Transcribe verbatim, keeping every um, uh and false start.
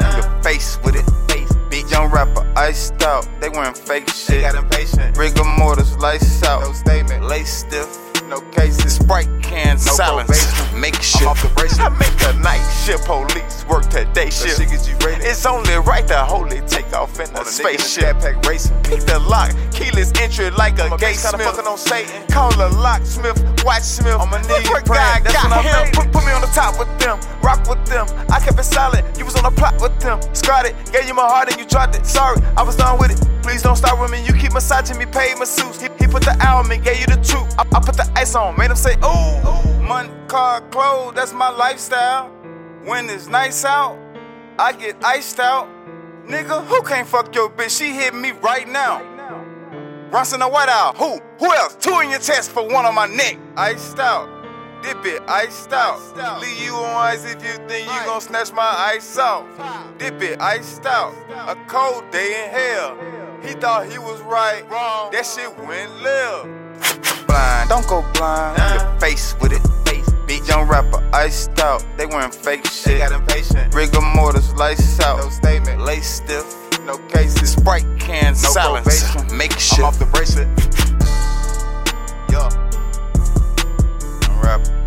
in your face with it. Young rapper iced out, they wearing fake shit. They got impatient. Rigor mortis, lights out. No statement. Lace stiff, no cases. Sprite cans, no silence. Probation. Make shit. I'm off the bracelet. I make a night shift. Police work that day shift. That shit gets you rated. It's only right to holy take off in the spaceship. Backpack racing. Peek the lock. Keyless entry like a gay Smith. Fucking on Satan. Call a locksmith. Watch Smith. I'm a nigga. Look what God got him. Put, put me on the top with them. Rock with them. I kept it solid. You was on a plot with them. Scarred it. Gave you my heart and you dropped it. Sorry, I was done with it. Please don't start with me. You keep massaging me. Paid my suits. He, he put the album and gave you the truth. I, I put the ice on. Made him say, ooh. Money, car, clothes. That's my lifestyle. When it's nice out, I get iced out. Nigga, who can't fuck your bitch? She hit me right now. Russ in the White House. Who? Who else? Two in your chest for one on my neck. Iced out. Dip it. Iced out. Iced out. Leave you on ice if you think you gon' snatch my ice out. Dip it. Iced out. A cold day in hell. He thought he was right. Wrong. That shit went left. Blind. Don't go blind. Nah. Your face with it. Young rapper iced out. They wearing fake shit. They got impatient. Rigor mortis, lights out. No statement. Lace stiff. No cases. Sprite cans. No silence. Probation. Make shit. I'm off the bracelet. Yo. Young rapper.